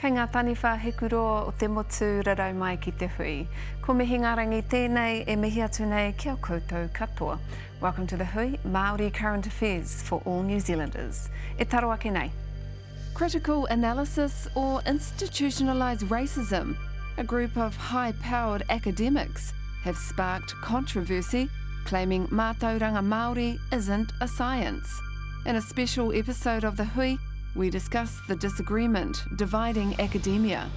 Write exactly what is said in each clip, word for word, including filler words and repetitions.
Kei ngā taniwha hekuro o te motu rarau mai ki te hui. Ko Mihingarangi tēnei e mihi atu nei kia koutou katoa. Welcome to The Hui, Māori Current Affairs for all New Zealanders. E taro ake nei. Critical analysis or institutionalised racism, a group of high-powered academics, have sparked controversy, claiming mātauranga Māori isn't a science. In a special episode of The Hui, we discuss the disagreement dividing academia.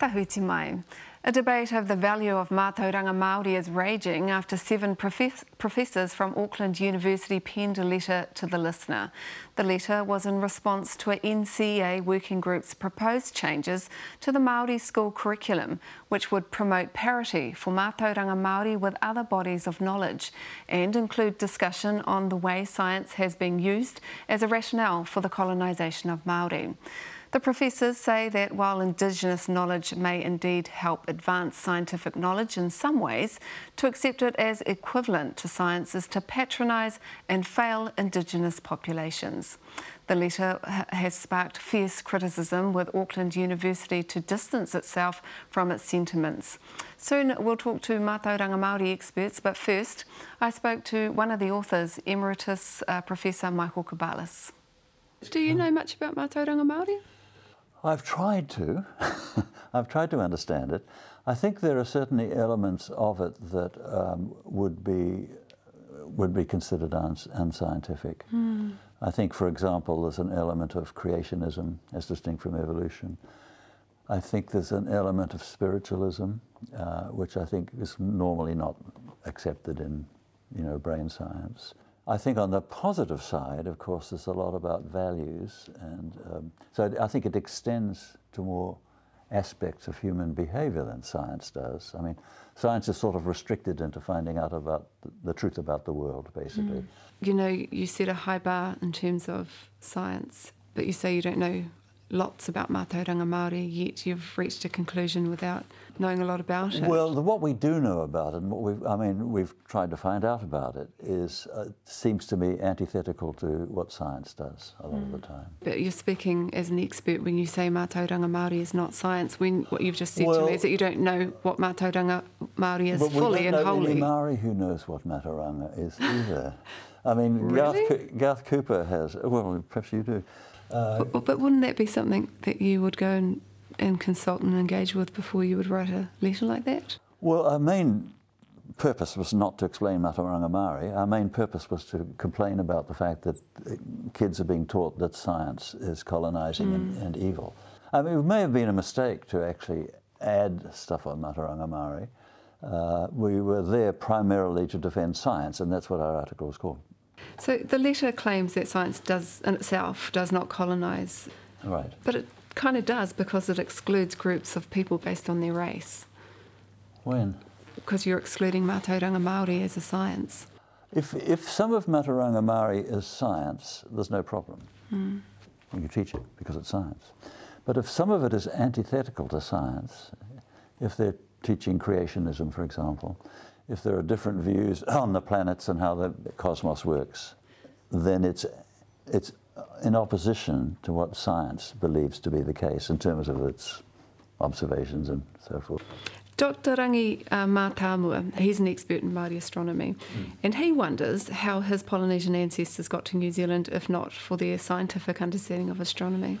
Tahuiti mai. A debate over the value of mātauranga Māori is raging after seven profes- professors from Auckland University penned a letter to The Listener. The letter was in response to an N C E A working group's proposed changes to the Māori school curriculum, which would promote parity for mātauranga Māori with other bodies of knowledge and include discussion on the way science has been used as a rationale for the colonisation of Māori. The professors say that while Indigenous knowledge may indeed help advance scientific knowledge in some ways, to accept it as equivalent to science is to patronise and fail Indigenous populations. The letter has sparked fierce criticism, with Auckland University to distance itself from its sentiments. Soon we'll talk to mātauranga Māori experts, but first I spoke to one of the authors, Emeritus uh, Professor Michael Corballis. Do you know much about mātauranga Māori? I've tried to. I've tried to understand it. I think there are certainly elements of it that um, would be would be considered uns- unscientific. Mm. I think, for example, there's an element of creationism as distinct from evolution. I think there's an element of spiritualism, uh, which I think is normally not accepted in, you know, brain science. I think on the positive side, of course, there's a lot about values, and um, so I think it extends to more aspects of human behaviour than science does. I mean, science is sort of restricted into finding out about the truth about the world, basically. Mm. You know, you set a high bar in terms of science, but you say you don't know lots about mātauranga Māori, yet you've reached a conclusion without knowing a lot about it. Well, what we do know about it, and what we've, I mean, we've tried to find out about it, is uh, seems to me antithetical to what science does a lot mm. of the time. But you're speaking as an expert when you say mātauranga Māori is not science, when what you've just said well, to me is that you don't know what mātauranga Māori is but fully and wholly. We don't know any Māori who knows what mātauranga is either. I mean, really? Garth, Garth Cooper has, well, perhaps you do. Uh, but, but wouldn't that be something that you would go and, and consult and engage with before you would write a letter like that? Well, our main purpose was not to explain mātauranga Māori. Our main purpose was to complain about the fact that kids are being taught that science is colonising mm. and, and evil. I mean, it may have been a mistake to actually add stuff on mātauranga Māori. Uh, we were there primarily to defend science, and that's what our article was called. So the letter claims that science does, in itself, does not colonise. Right. But it kind of does, because it excludes groups of people based on their race. When? Because you're excluding mātauranga Māori as a science. If if some of mātauranga Māori is science, there's no problem. Mm. You teach it because it's science. But if some of it is antithetical to science, if they're teaching creationism, for example, if there are different views on the planets and how the cosmos works, then it's it's in opposition to what science believes to be the case in terms of its observations and so forth. Doctor Rangi uh, Mātāmua, he's an expert in Māori astronomy, mm. and he wonders how his Polynesian ancestors got to New Zealand if not for their scientific understanding of astronomy.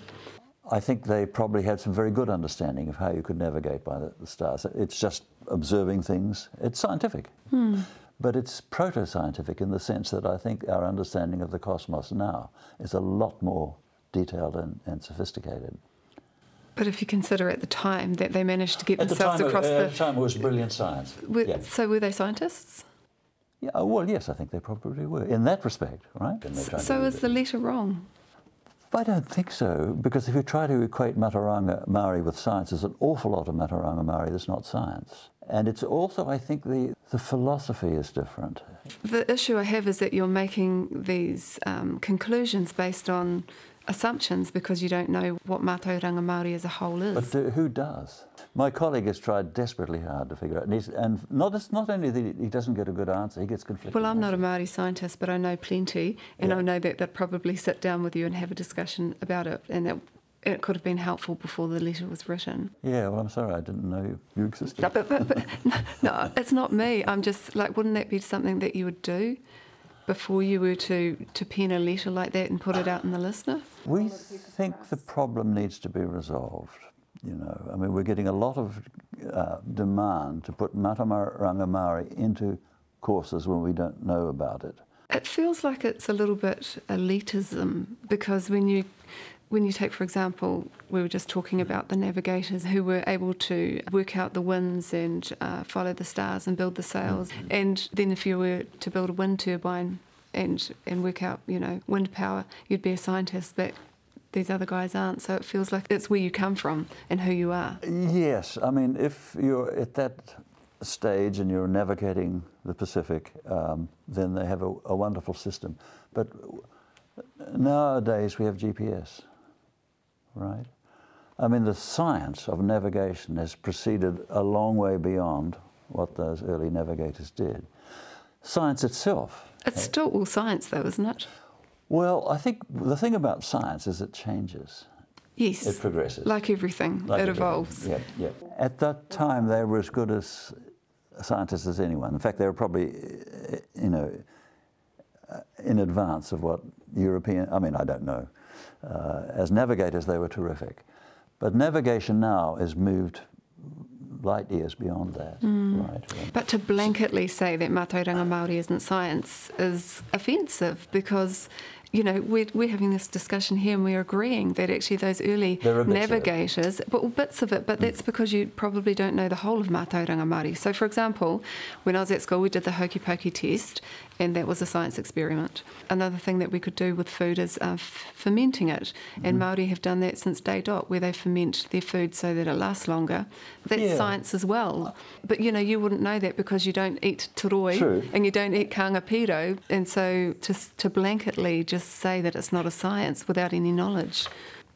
I think they probably had some very good understanding of how you could navigate by the, the stars. It's just observing things. It's scientific. Hmm. But it's proto-scientific in the sense that I think our understanding of the cosmos now is a lot more detailed and, and sophisticated. But if you consider at the time that they managed to get at themselves the time, across uh, the... At the time it was brilliant science. Were, yeah. So were they scientists? Yeah. Well, yes, I think they probably were, in that respect, right? So is the letter wrong? I don't think so, because if you try to equate mātauranga Māori with science, there's an awful lot of mātauranga Māori that's not science. And it's also, I think, the, the philosophy is different. The issue I have is that you're making these um, conclusions based on assumptions because you don't know what mātauranga Māori as a whole is. But uh, who does? My colleague has tried desperately hard to figure out, and, he's, and not, it's not only that he doesn't get a good answer, he gets conflicted. Well, I'm not a Māori scientist, but I know plenty, and yeah. I know that they'd probably sit down with you and have a discussion about it, and that it could have been helpful before the letter was written. Yeah, well, I'm sorry, I didn't know you existed. No, but, but, but, no, it's not me. I'm just like, wouldn't that be something that you would do before you were to, to pen a letter like that and put it out in The Listener? We think the problem needs to be resolved. You know, I mean, we're getting a lot of uh, demand to put mātauranga Māori into courses when we don't know about it. It feels like it's a little bit elitism, because when you when you take, for example, we were just talking about the navigators who were able to work out the winds and uh, follow the stars and build the sails, mm-hmm. and then if you were to build a wind turbine and and work out, you know, wind power, you'd be a scientist, but these other guys aren't, so it feels like it's where you come from and who you are. Yes, I mean, if you're at that stage and you're navigating the Pacific, um, then they have a, a wonderful system. But nowadays we have G P S, right? I mean, the science of navigation has proceeded a long way beyond what those early navigators did. Science itself. It's still all science though, isn't it? Well, I think the thing about science is it changes. Yes. It progresses. Like everything, like it everything. evolves. Yeah, yeah. At that time, they were as good as scientists as anyone. In fact, they were probably, you know, in advance of what European, I mean, I don't know. Uh, as navigators, they were terrific. But navigation now has moved light years beyond that. Mm. Right, right. But to blanketly say that mātauranga Māori isn't science is offensive, because, you know, we're, we're having this discussion here and we're agreeing that actually those early navigators, but well, bits of it, but mm. that's because you probably don't know the whole of mātauranga Māori. So, for example, when I was at school, we did the hokey pokey test, and that was a science experiment. Another thing that we could do with food is uh, f- fermenting it, mm. and Māori have done that since day dot, where they ferment their food so that it lasts longer. That's yeah. science as well. But, you know, you wouldn't know that because you don't eat taroi, True. and you don't eat kanga piro, and so to, to blanketly just say that it's not a science without any knowledge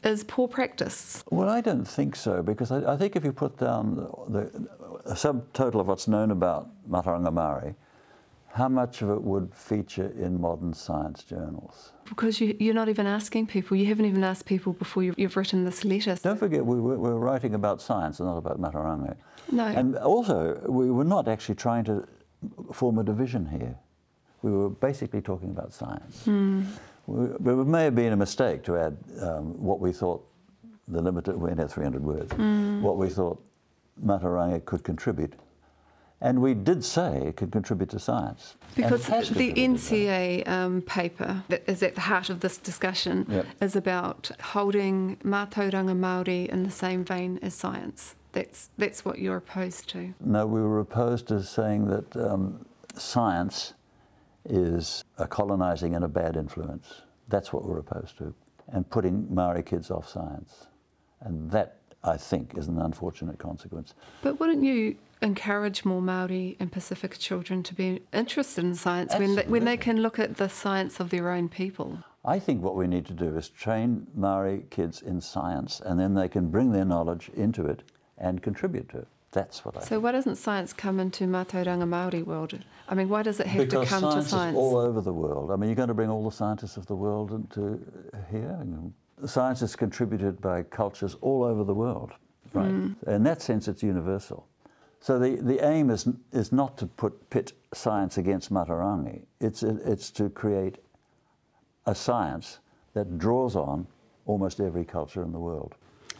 is poor practice. Well, I don't think so, because I, I think if you put down the, the subtotal of what's known about mātauranga Māori, how much of it would feature in modern science journals? Because you, you're not even asking people. You haven't even asked people before you, you've written this letter. Don't forget, we were, we were writing about science and not about mātauranga. No. And also, we were not actually trying to form a division here. We were basically talking about science. Mm. We, it may have been a mistake to add um, what we thought the limited, we had three hundred words, mm. what we thought mātauranga could contribute. And we did say it could contribute to science. Because the N C E A um, paper that is at the heart of this discussion yep. is about holding mātauranga Māori in the same vein as science. That's, that's what you're opposed to. No, we were opposed to saying that um, science is a colonising and a bad influence. That's what we're opposed to. And putting Māori kids off science. And that, I think, is an unfortunate consequence. But wouldn't you encourage more Māori and Pacific children to be interested in science when they, when they can look at the science of their own people? I think what we need to do is train Māori kids in science, and then they can bring their knowledge into it and contribute to it. That's what I So think. Why doesn't science come into mātauranga Māori world? I mean, why does it have because to come science to science? Is all over the world. I mean, you're going to bring all the scientists of the world into here. Science is contributed by cultures all over the world, right? Mm. In that sense, it's universal. So the, the aim is is not to put pit science against mātauranga. It's it's to create a science that draws on almost every culture in the world.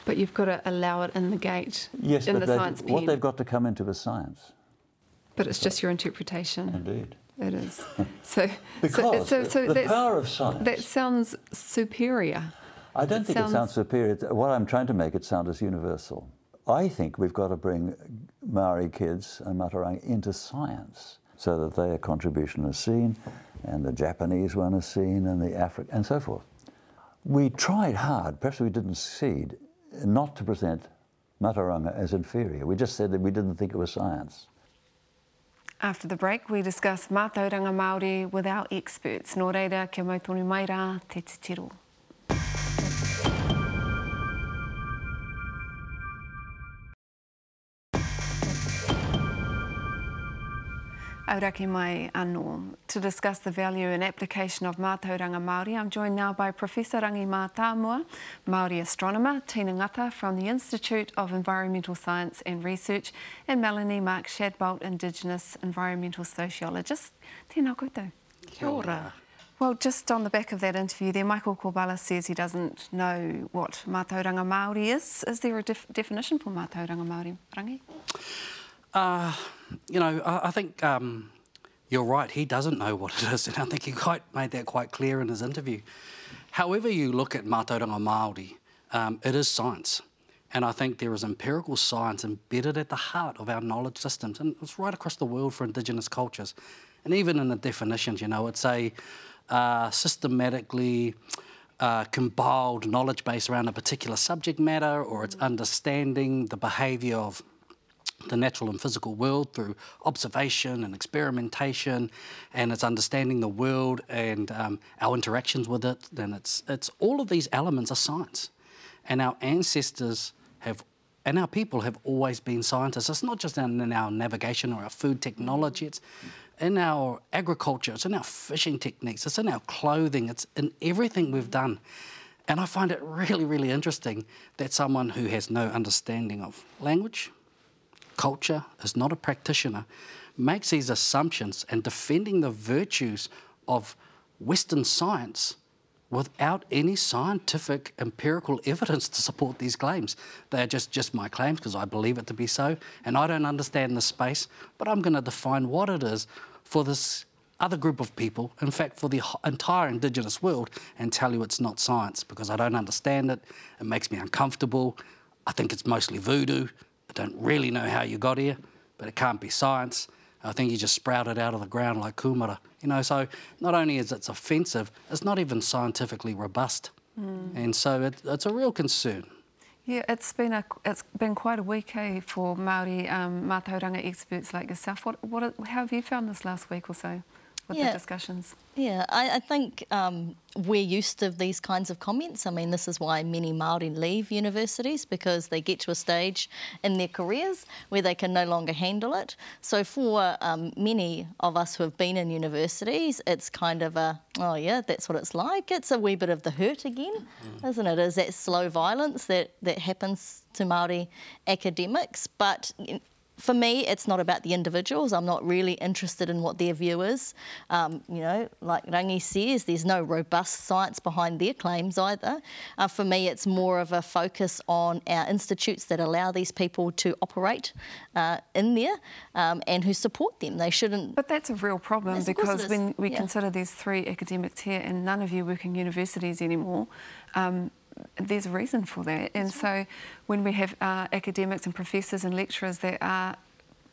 But you've got to allow it in the gate. Yes, in but the they've, science what pen. They've got to come into is science. But it's just your interpretation. Indeed. It is. So because so, so, so the power of science. That sounds superior. I don't it think sounds... it sounds superior. What I'm trying to make it sound is universal. I think we've got to bring Māori kids and mātauranga into science so that their contribution is seen, and the Japanese one is seen, and the African, and so forth. We tried hard, perhaps we didn't succeed, not to present mātauranga as inferior. We just said that we didn't think it was science. After the break, we discuss mātauranga Māori with our experts. Nō reira, kia mau tonu mai rā, te titiro. Auraki mai anō. To discuss the value and application of mātauranga Māori, I'm joined now by Professor Rangi Mātāmua, Māori astronomer, Tina Ngata from the Institute of Environmental Science and Research, and Melanie Mark-Shadbolt, Indigenous environmental sociologist. Tēnā koutou. Kia ora. Well, just on the back of that interview there, Michael Corballis says he doesn't know what mātauranga Māori is. Is there a def definition for mātauranga Māori, Rangi? Uh, you know, I, I think um, you're right, he doesn't know what it is, and I think he quite made that quite clear in his interview. However you look at mātauranga Māori, um, it is science. And I think there is empirical science embedded at the heart of our knowledge systems, and it's right across the world for Indigenous cultures. And even in the definitions, you know, it's a uh, systematically uh, compiled knowledge base around a particular subject matter, or it's understanding the behaviour of the natural and physical world through observation and experimentation, and it's understanding the world and um, our interactions with it. And it's, it's all of these elements are science. And our ancestors have, and our people have always been scientists. It's not just in, in our navigation or our food technology, it's in our agriculture, it's in our fishing techniques, it's in our clothing, it's in everything we've done. And I find it really, really interesting that someone who has no understanding of language, culture, is not a practitioner, makes these assumptions and defending the virtues of Western science without any scientific, empirical evidence to support these claims. They're just, just my claims because I believe it to be so, and I don't understand the space, but I'm going to define what it is for this other group of people, in fact, for the entire Indigenous world, and tell you it's not science because I don't understand it, it makes me uncomfortable, I think it's mostly voodoo, I don't really know how you got here, but it can't be science. I think you just sprouted out of the ground like kumara. You know, so not only is it offensive, it's not even scientifically robust. Mm. And so it, it's a real concern. Yeah, it's been a, it's been quite a week, eh, for Māori um, mātauranga experts like yourself. What, what, how have you found this last week or so with yeah. the discussions? Yeah, I, I think um, we're used to these kinds of comments. I mean, this is why many Māori leave universities, because they get to a stage in their careers where they can no longer handle it. So for um, many of us who have been in universities, it's kind of a, oh yeah, that's what it's like. It's a wee bit of the hurt again, mm. isn't it? Is that slow violence that, that happens to Māori academics. But for me, it's not about the individuals. I'm not really interested in what their view is. Um, you know, like Rangi says, there's no robust science behind their claims either. Uh, for me, it's more of a focus on our institutes that allow these people to operate uh, in there um, and who support them. They shouldn't... But that's a real problem, because when we yeah. consider these three academics here and none of you work in universities anymore, um, there's a reason for that, and so when we have uh, academics and professors and lecturers that are,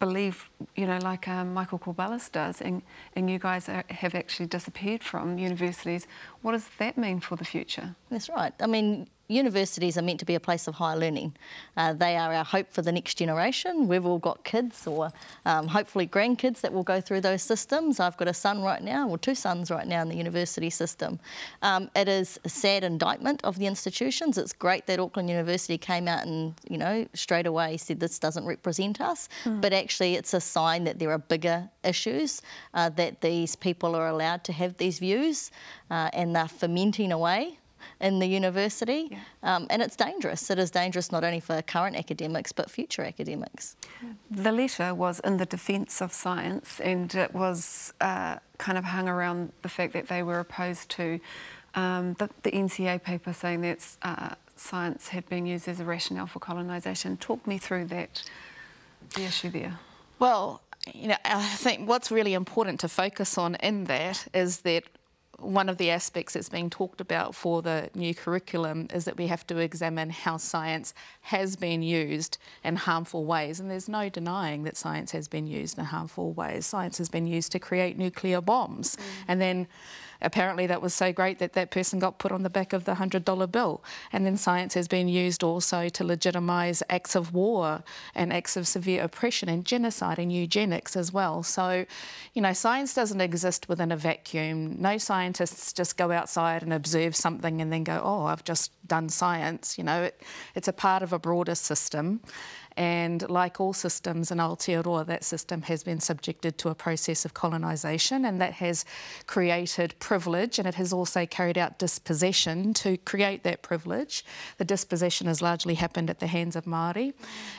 believe, you know, like um, Michael Corballis does, and, and you guys are, have actually disappeared from universities, what does that mean for the future? That's right. I mean, universities are meant to be a place of higher learning. Uh, they are our hope for the next generation. We've all got kids, or um, hopefully grandkids, that will go through those systems. I've got a son right now, or two sons right now, in the university system. Um, it is a sad indictment of the institutions. It's great that Auckland University came out and, you know, straight away said this doesn't represent us, mm. but actually it's a sign that there are bigger issues, uh, that these people are allowed to have these views uh, and they're fermenting away in the university, yeah. um, and it's dangerous. It is dangerous not only for current academics but future academics. The letter was in the defence of science, and it was uh, kind of hung around the fact that they were opposed to um, the, the N C E A paper saying that uh, science had been used as a rationale for colonisation. Talk me through that, the issue there. Well, you know, I think what's really important to focus on in that is that one of the aspects that's being talked about for the new curriculum is that we have to examine how science has been used in harmful ways, and there's no denying that science has been used in harmful ways. Science has been used to create nuclear bombs, mm. and then apparently that was so great that that person got put on the back of the hundred dollar bill. And then science has been used also to legitimise acts of war and acts of severe oppression and genocide and eugenics as well. So, you know, science doesn't exist within a vacuum. No scientists just go outside and observe something and then go, oh, I've just done science. You know, it, it's a part of a broader system. And like all systems in Aotearoa, that system has been subjected to a process of colonisation, and that has created privilege, and it has also carried out dispossession to create that privilege. The dispossession has largely happened at the hands of Māori.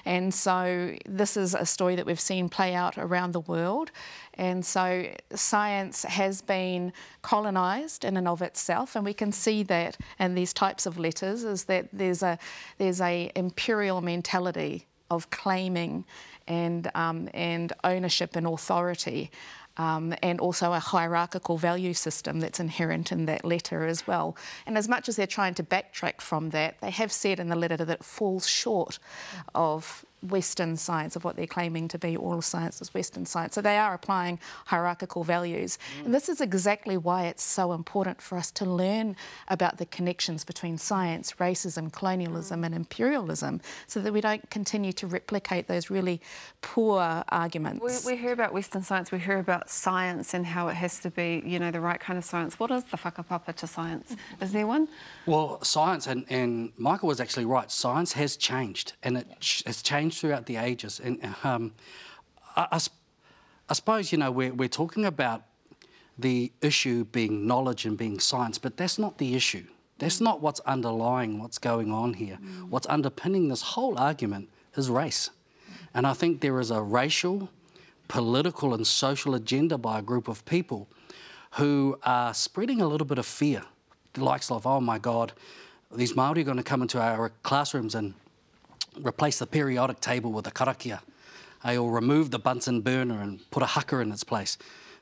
And so this is a story that we've seen play out around the world. And so science has been colonised in and of itself, and we can see that in these types of letters, is that there's a there's a imperial mentality of claiming and um, and ownership and authority, um, and also a hierarchical value system that's inherent in that letter as well. And as much as they're trying to backtrack from that, they have said in the letter that it falls short of Western science, of what they're claiming to be. All science is Western science. So they are applying hierarchical values. Mm. And this is exactly why it's so important for us to learn about the connections between science, racism, colonialism mm. and imperialism, so that we don't continue to replicate those really poor arguments. We, we hear about Western science, we hear about science and how it has to be, you know, the right kind of science. What is the whakapapa to science? Is there one? Well, science, and, and Michael was actually right, science has changed, and it yeah. has changed throughout the ages, and um, I, I, I suppose, you know, we're, we're talking about the issue being knowledge and being science, but that's not the issue. That's not what's underlying what's going on here. Mm. What's underpinning this whole argument is race, and I think there is a racial, political and social agenda by a group of people who are spreading a little bit of fear, the likes of, oh my God, these Māori are going to come into our classrooms and replace the periodic table with a karakia, or remove the Bunsen burner and put a haka in its place.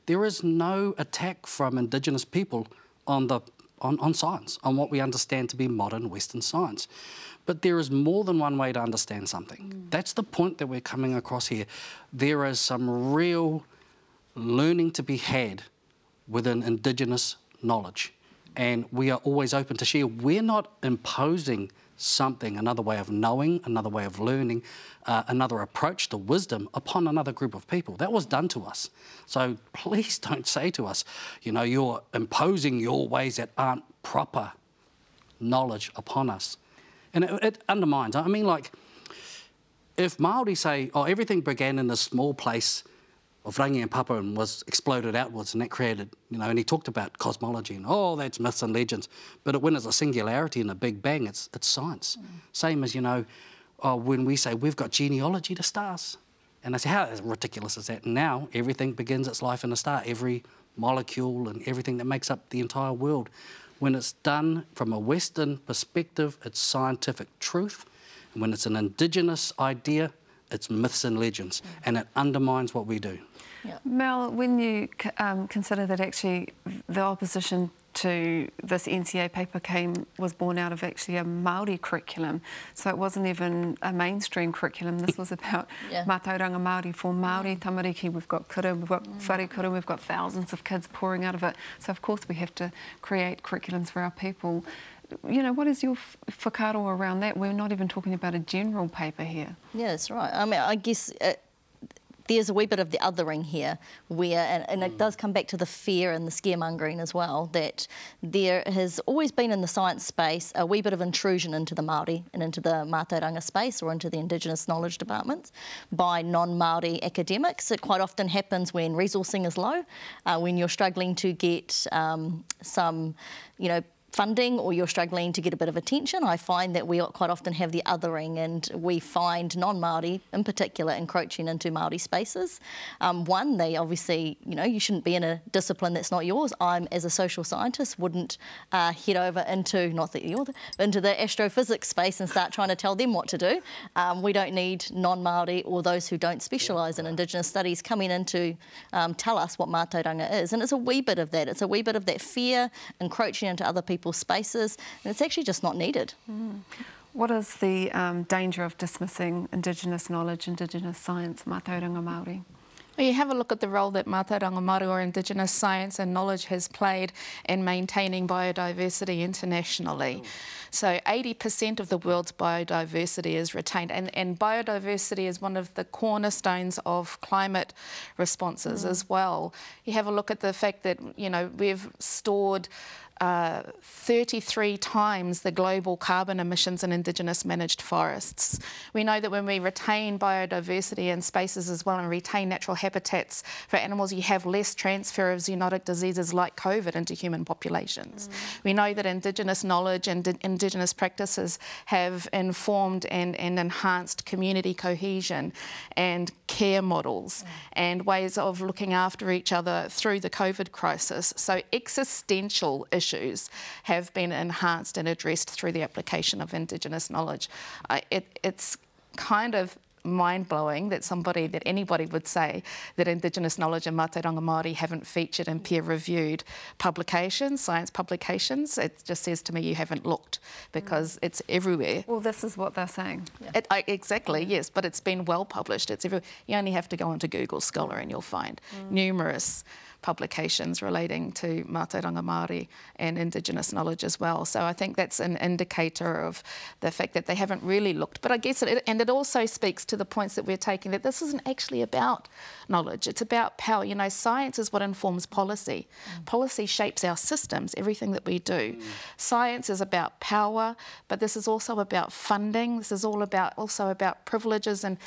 There is no attack from Indigenous people on, the, on, on science, on what we understand to be modern Western science. But there is more than one way to understand something. Mm. That's the point that we're coming across here. There is some real learning to be had within Indigenous knowledge, and we are always open to share. We're not imposing something, another way of knowing, another way of learning, uh, another approach to wisdom upon another group of people. That was done to us. So please don't say to us, you know, you're imposing your ways that aren't proper knowledge upon us. And it, it undermines. I mean, like, if Māori say, oh, everything began in this small place of Rangi and Papa and was exploded outwards, and that created, you know, and he talked about cosmology and, oh, that's myths and legends. But it, when it's a singularity and a big bang, it's, it's science. Mm. Same as, you know, oh, when we say we've got genealogy to stars. And I say, how ridiculous is that? And now everything begins its life in a star, every molecule and everything that makes up the entire world. When it's done from a Western perspective, it's scientific truth. And when it's an Indigenous idea, it's myths and legends, mm. and it undermines what we do. Yep. Mel, when you um, consider that actually the opposition to this N C E A paper came was born out of actually a Māori curriculum, so it wasn't even a mainstream curriculum. This was about yeah. mātauranga Māori for Māori, tamariki. We've got kura, we've got whare kura, we've got thousands of kids pouring out of it. So of course we have to create curriculums for our people. You know, what is your whakaaro around that? We're not even talking about a general paper here. Yeah, that's right. I mean, I guess it, there's a wee bit of the othering here, where, and, and mm. it does come back to the fear and the scaremongering as well, that there has always been in the science space a wee bit of intrusion into the Māori and into the mātauranga space, or into the Indigenous knowledge departments, by non-Māori academics. It quite often happens when resourcing is low, uh, when you're struggling to get um, some, you know, funding, or you're struggling to get a bit of attention. I find that we quite often have the othering, and we find non-Māori in particular encroaching into Māori spaces. Um, one, they obviously, you know, you shouldn't be in a discipline that's not yours. I'm, as a social scientist, wouldn't uh, head over into, not that you're, into the astrophysics space and start trying to tell them what to do. Um, we don't need non-Māori or those who don't specialise in Indigenous studies coming in to um, tell us what mātauranga is. And it's a wee bit of that. It's a wee bit of that fear encroaching into other people spaces, and it's actually just not needed. Mm. What is the um, danger of dismissing Indigenous knowledge, Indigenous science, mātauranga Māori? Well, you have a look at the role that mātauranga Māori or Indigenous science and knowledge has played in maintaining biodiversity internationally. Mm. So eighty percent of the world's biodiversity is retained, and, and biodiversity is one of the cornerstones of climate responses mm. as well. You have a look at the fact that, you know, we've stored Uh, thirty-three times the global carbon emissions in Indigenous managed forests. We know that when we retain biodiversity in spaces as well and retain natural habitats for animals, you have less transfer of zoonotic diseases like COVID into human populations. Mm. We know that Indigenous knowledge and Indigenous practices have informed and, and enhanced community cohesion and care models mm. and ways of looking after each other through the COVID crisis. So existential issues Issues have been enhanced and addressed through the application of Indigenous knowledge. Uh, it, it's kind of mind-blowing that somebody, that anybody would say that Indigenous knowledge and mātauranga Māori haven't featured in peer-reviewed publications, science publications. It just says to me you haven't looked, because mm. it's everywhere. Well, this is what they're saying. Yeah. It, I, exactly, yes, but it's been well-published. It's everywhere. You only have to go onto Google Scholar and you'll find mm. numerous publications relating to mātauranga Māori and Indigenous knowledge as well. So I think that's an indicator of the fact that they haven't really looked. But I guess, it, and it also speaks to the points that we're taking, that this isn't actually about knowledge, it's about power. You know, science is what informs policy. Mm. Policy shapes our systems, everything that we do. Mm. Science is about power, but this is also about funding. This is all about also about privileges and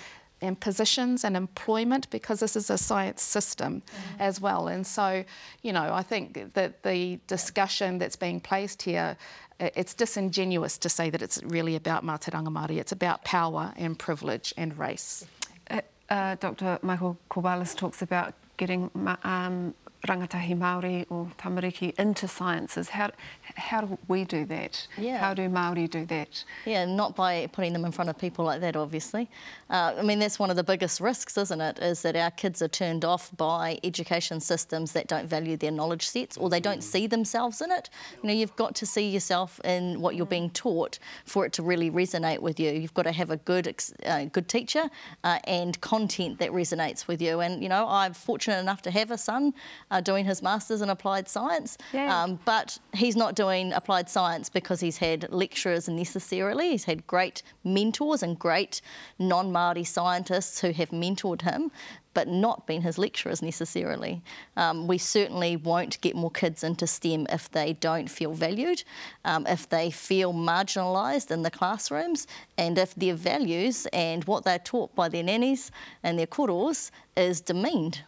and positions and employment, because this is a science system mm. as well. And so, you know, I think that the discussion that's being placed here, it's disingenuous to say that it's really about mātauranga Māori. It's about power and privilege and race. Uh, uh, Doctor Michael Corballis talks about getting um, rangatahi Māori or tamariki into sciences. How, how do we do that? Yeah. How do Māori do that? Yeah, not by putting them in front of people like that, obviously. Uh, I mean, that's one of the biggest risks, isn't it, is that our kids are turned off by education systems that don't value their knowledge sets, or they don't see themselves in it. You know, you've got to see yourself in what you're being taught for it to really resonate with you. You've got to have a good uh, good teacher uh, and content that resonates with you. And, you know, I'm fortunate enough to have a son uh, doing his Masters in Applied Science, yeah. um, but he's not doing applied science because he's had lecturers necessarily. He's had great mentors and great non-Māori scientists who have mentored him, but not been his lecturers necessarily. Um, we certainly won't get more kids into STEM if they don't feel valued, um, if they feel marginalised in the classrooms, and if their values and what they're taught by their nannies and their koros is demeaned.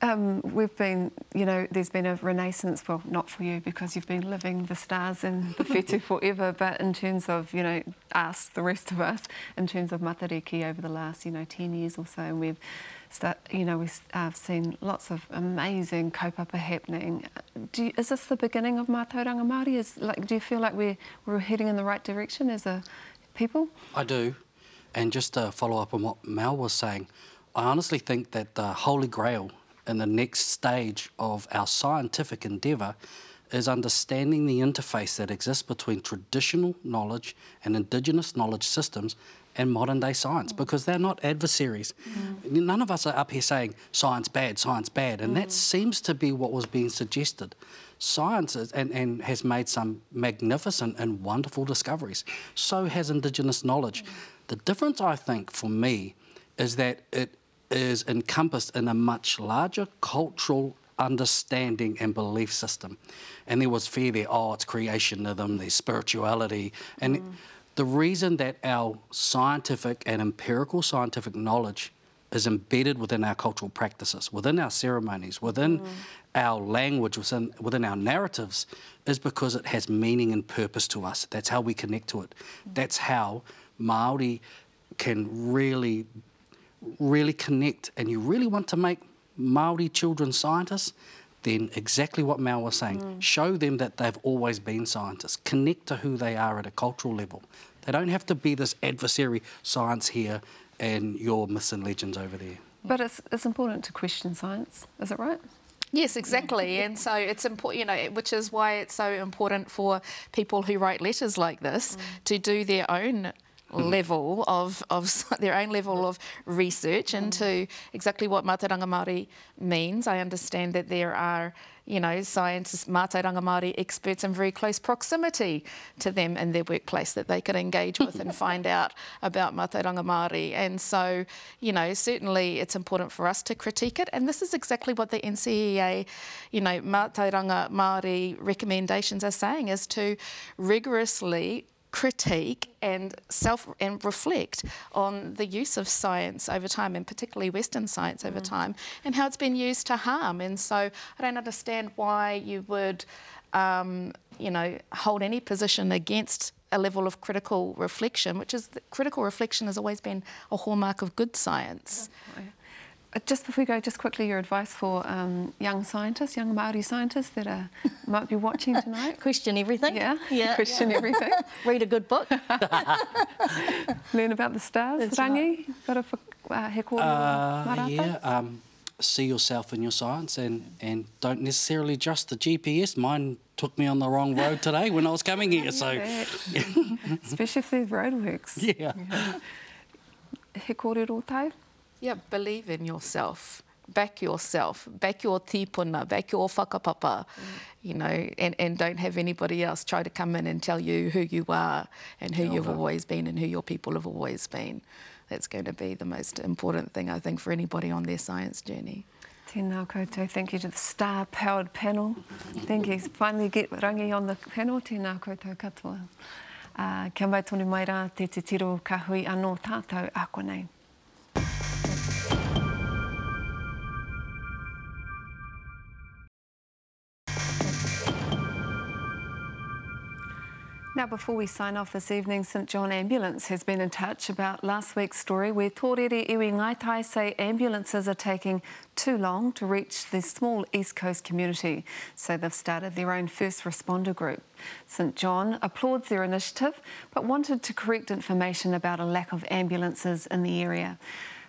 Um, we've been, you know, there's been a renaissance, well, not for you because you've been living the stars in the whetū forever, but in terms of, you know, us, the rest of us, in terms of Matariki over the last, you know, ten years or so, and we've, start, you know, we've uh, seen lots of amazing kaupapa happening. Do you, is this the beginning of mātauranga Māori? Is, like, do you feel like we're, we're heading in the right direction as a people? I do, and just to follow up on what Mel was saying, I honestly think that the holy grail in the next stage of our scientific endeavour is understanding the interface that exists between traditional knowledge and Indigenous knowledge systems and modern-day science, because they're not adversaries. Mm. None of us are up here saying, science bad, science bad, and mm. that seems to be what was being suggested. Science is, and, and has made some magnificent and wonderful discoveries. So has Indigenous knowledge. Mm. The difference, I think, for me, is that it is encompassed in a much larger cultural understanding and belief system. And there was fear there, oh, it's creationism, there's spirituality. And mm. the reason that our scientific and empirical scientific knowledge is embedded within our cultural practices, within our ceremonies, within mm. our language, within, within our narratives, is because it has meaning and purpose to us. That's how we connect to it. Mm. That's how Māori can really really connect. And you really want to make Māori children scientists, then exactly what Mel was saying. Mm. Show them that they've always been scientists. Connect to who they are at a cultural level. They don't have to be this adversary, science here and your myths and legends over there. But it's, it's important to question science, is it right? Yes, exactly, and so it's important, you know, which is why it's so important for people who write letters like this mm. to do their own level of, of their own level of research into exactly what mātauranga Māori means. I understand that there are, you know, scientists, mātauranga Māori experts in very close proximity to them in their workplace that they could engage with and find out about mātauranga Māori. And so, you know, certainly it's important for us to critique it. And this is exactly what the N C E A, you know, mātauranga Māori recommendations are saying, is to rigorously critique and self and reflect on the use of science over time, and particularly Western science over mm. time, and how it's been used to harm. And so I don't understand why you would, um, you know, hold any position against a level of critical reflection, which is critical reflection has always been a hallmark of good science. Yeah. Just before we go, just quickly, your advice for um, young scientists, young Māori scientists that are, might be watching tonight. Question everything. Yeah, yeah. Question yeah. everything. Read a good book. Learn about the stars. That's Rangi, right. uh, he uh, yeah, um, see yourself in your science, and, and don't necessarily just the G P S. Mine took me on the wrong road today when I was coming here, so... Especially if there's roadworks. Yeah. He kōrero tau. Yeah, believe in yourself, back yourself, back your tipuna, back your whakapapa, mm. you know, and, and don't have anybody else try to come in and tell you who you are and who yeah, you've right. always been and who your people have always been. That's going to be the most important thing, I think, for anybody on their science journey. Tēnā koutou. Thank you to the star-powered panel. Thank you. Finally get Rangi on the panel. Tēnā koutou katoa. Uh, kia mai tonu mai rā, te te tiro ka hui anō tātou a konei. Now, before we sign off this evening, St John Ambulance has been in touch about last week's story where Tōrere Iwi Ngaitai say ambulances are taking too long to reach the small East Coast community, so they've started their own first responder group. St John applauds their initiative, but wanted to correct information about a lack of ambulances in the area.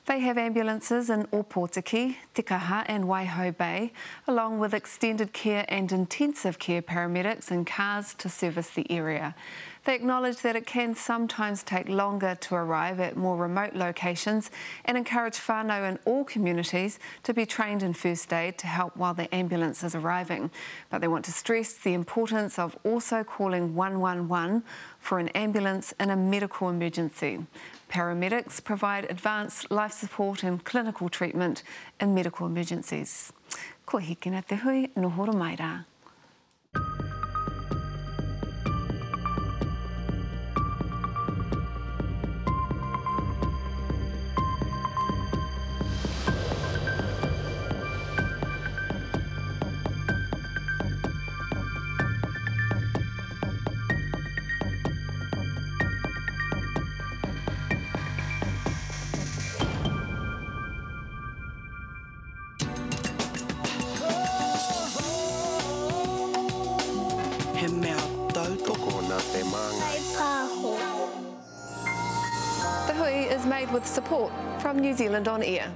They have ambulances in Opotiki, Tikaha and Waiho Bay, along with extended care and intensive care paramedics in cars to service the area. They acknowledge that it can sometimes take longer to arrive at more remote locations and encourage whānau in all communities to be trained in first aid to help while the ambulance is arriving. But they want to stress the importance of also calling one one one for an ambulance in a medical emergency. Paramedics provide advanced life support and clinical treatment in medical emergencies. Ko hiki nā te hui, no horo mai rā. The Hui is made with support from New Zealand On Air.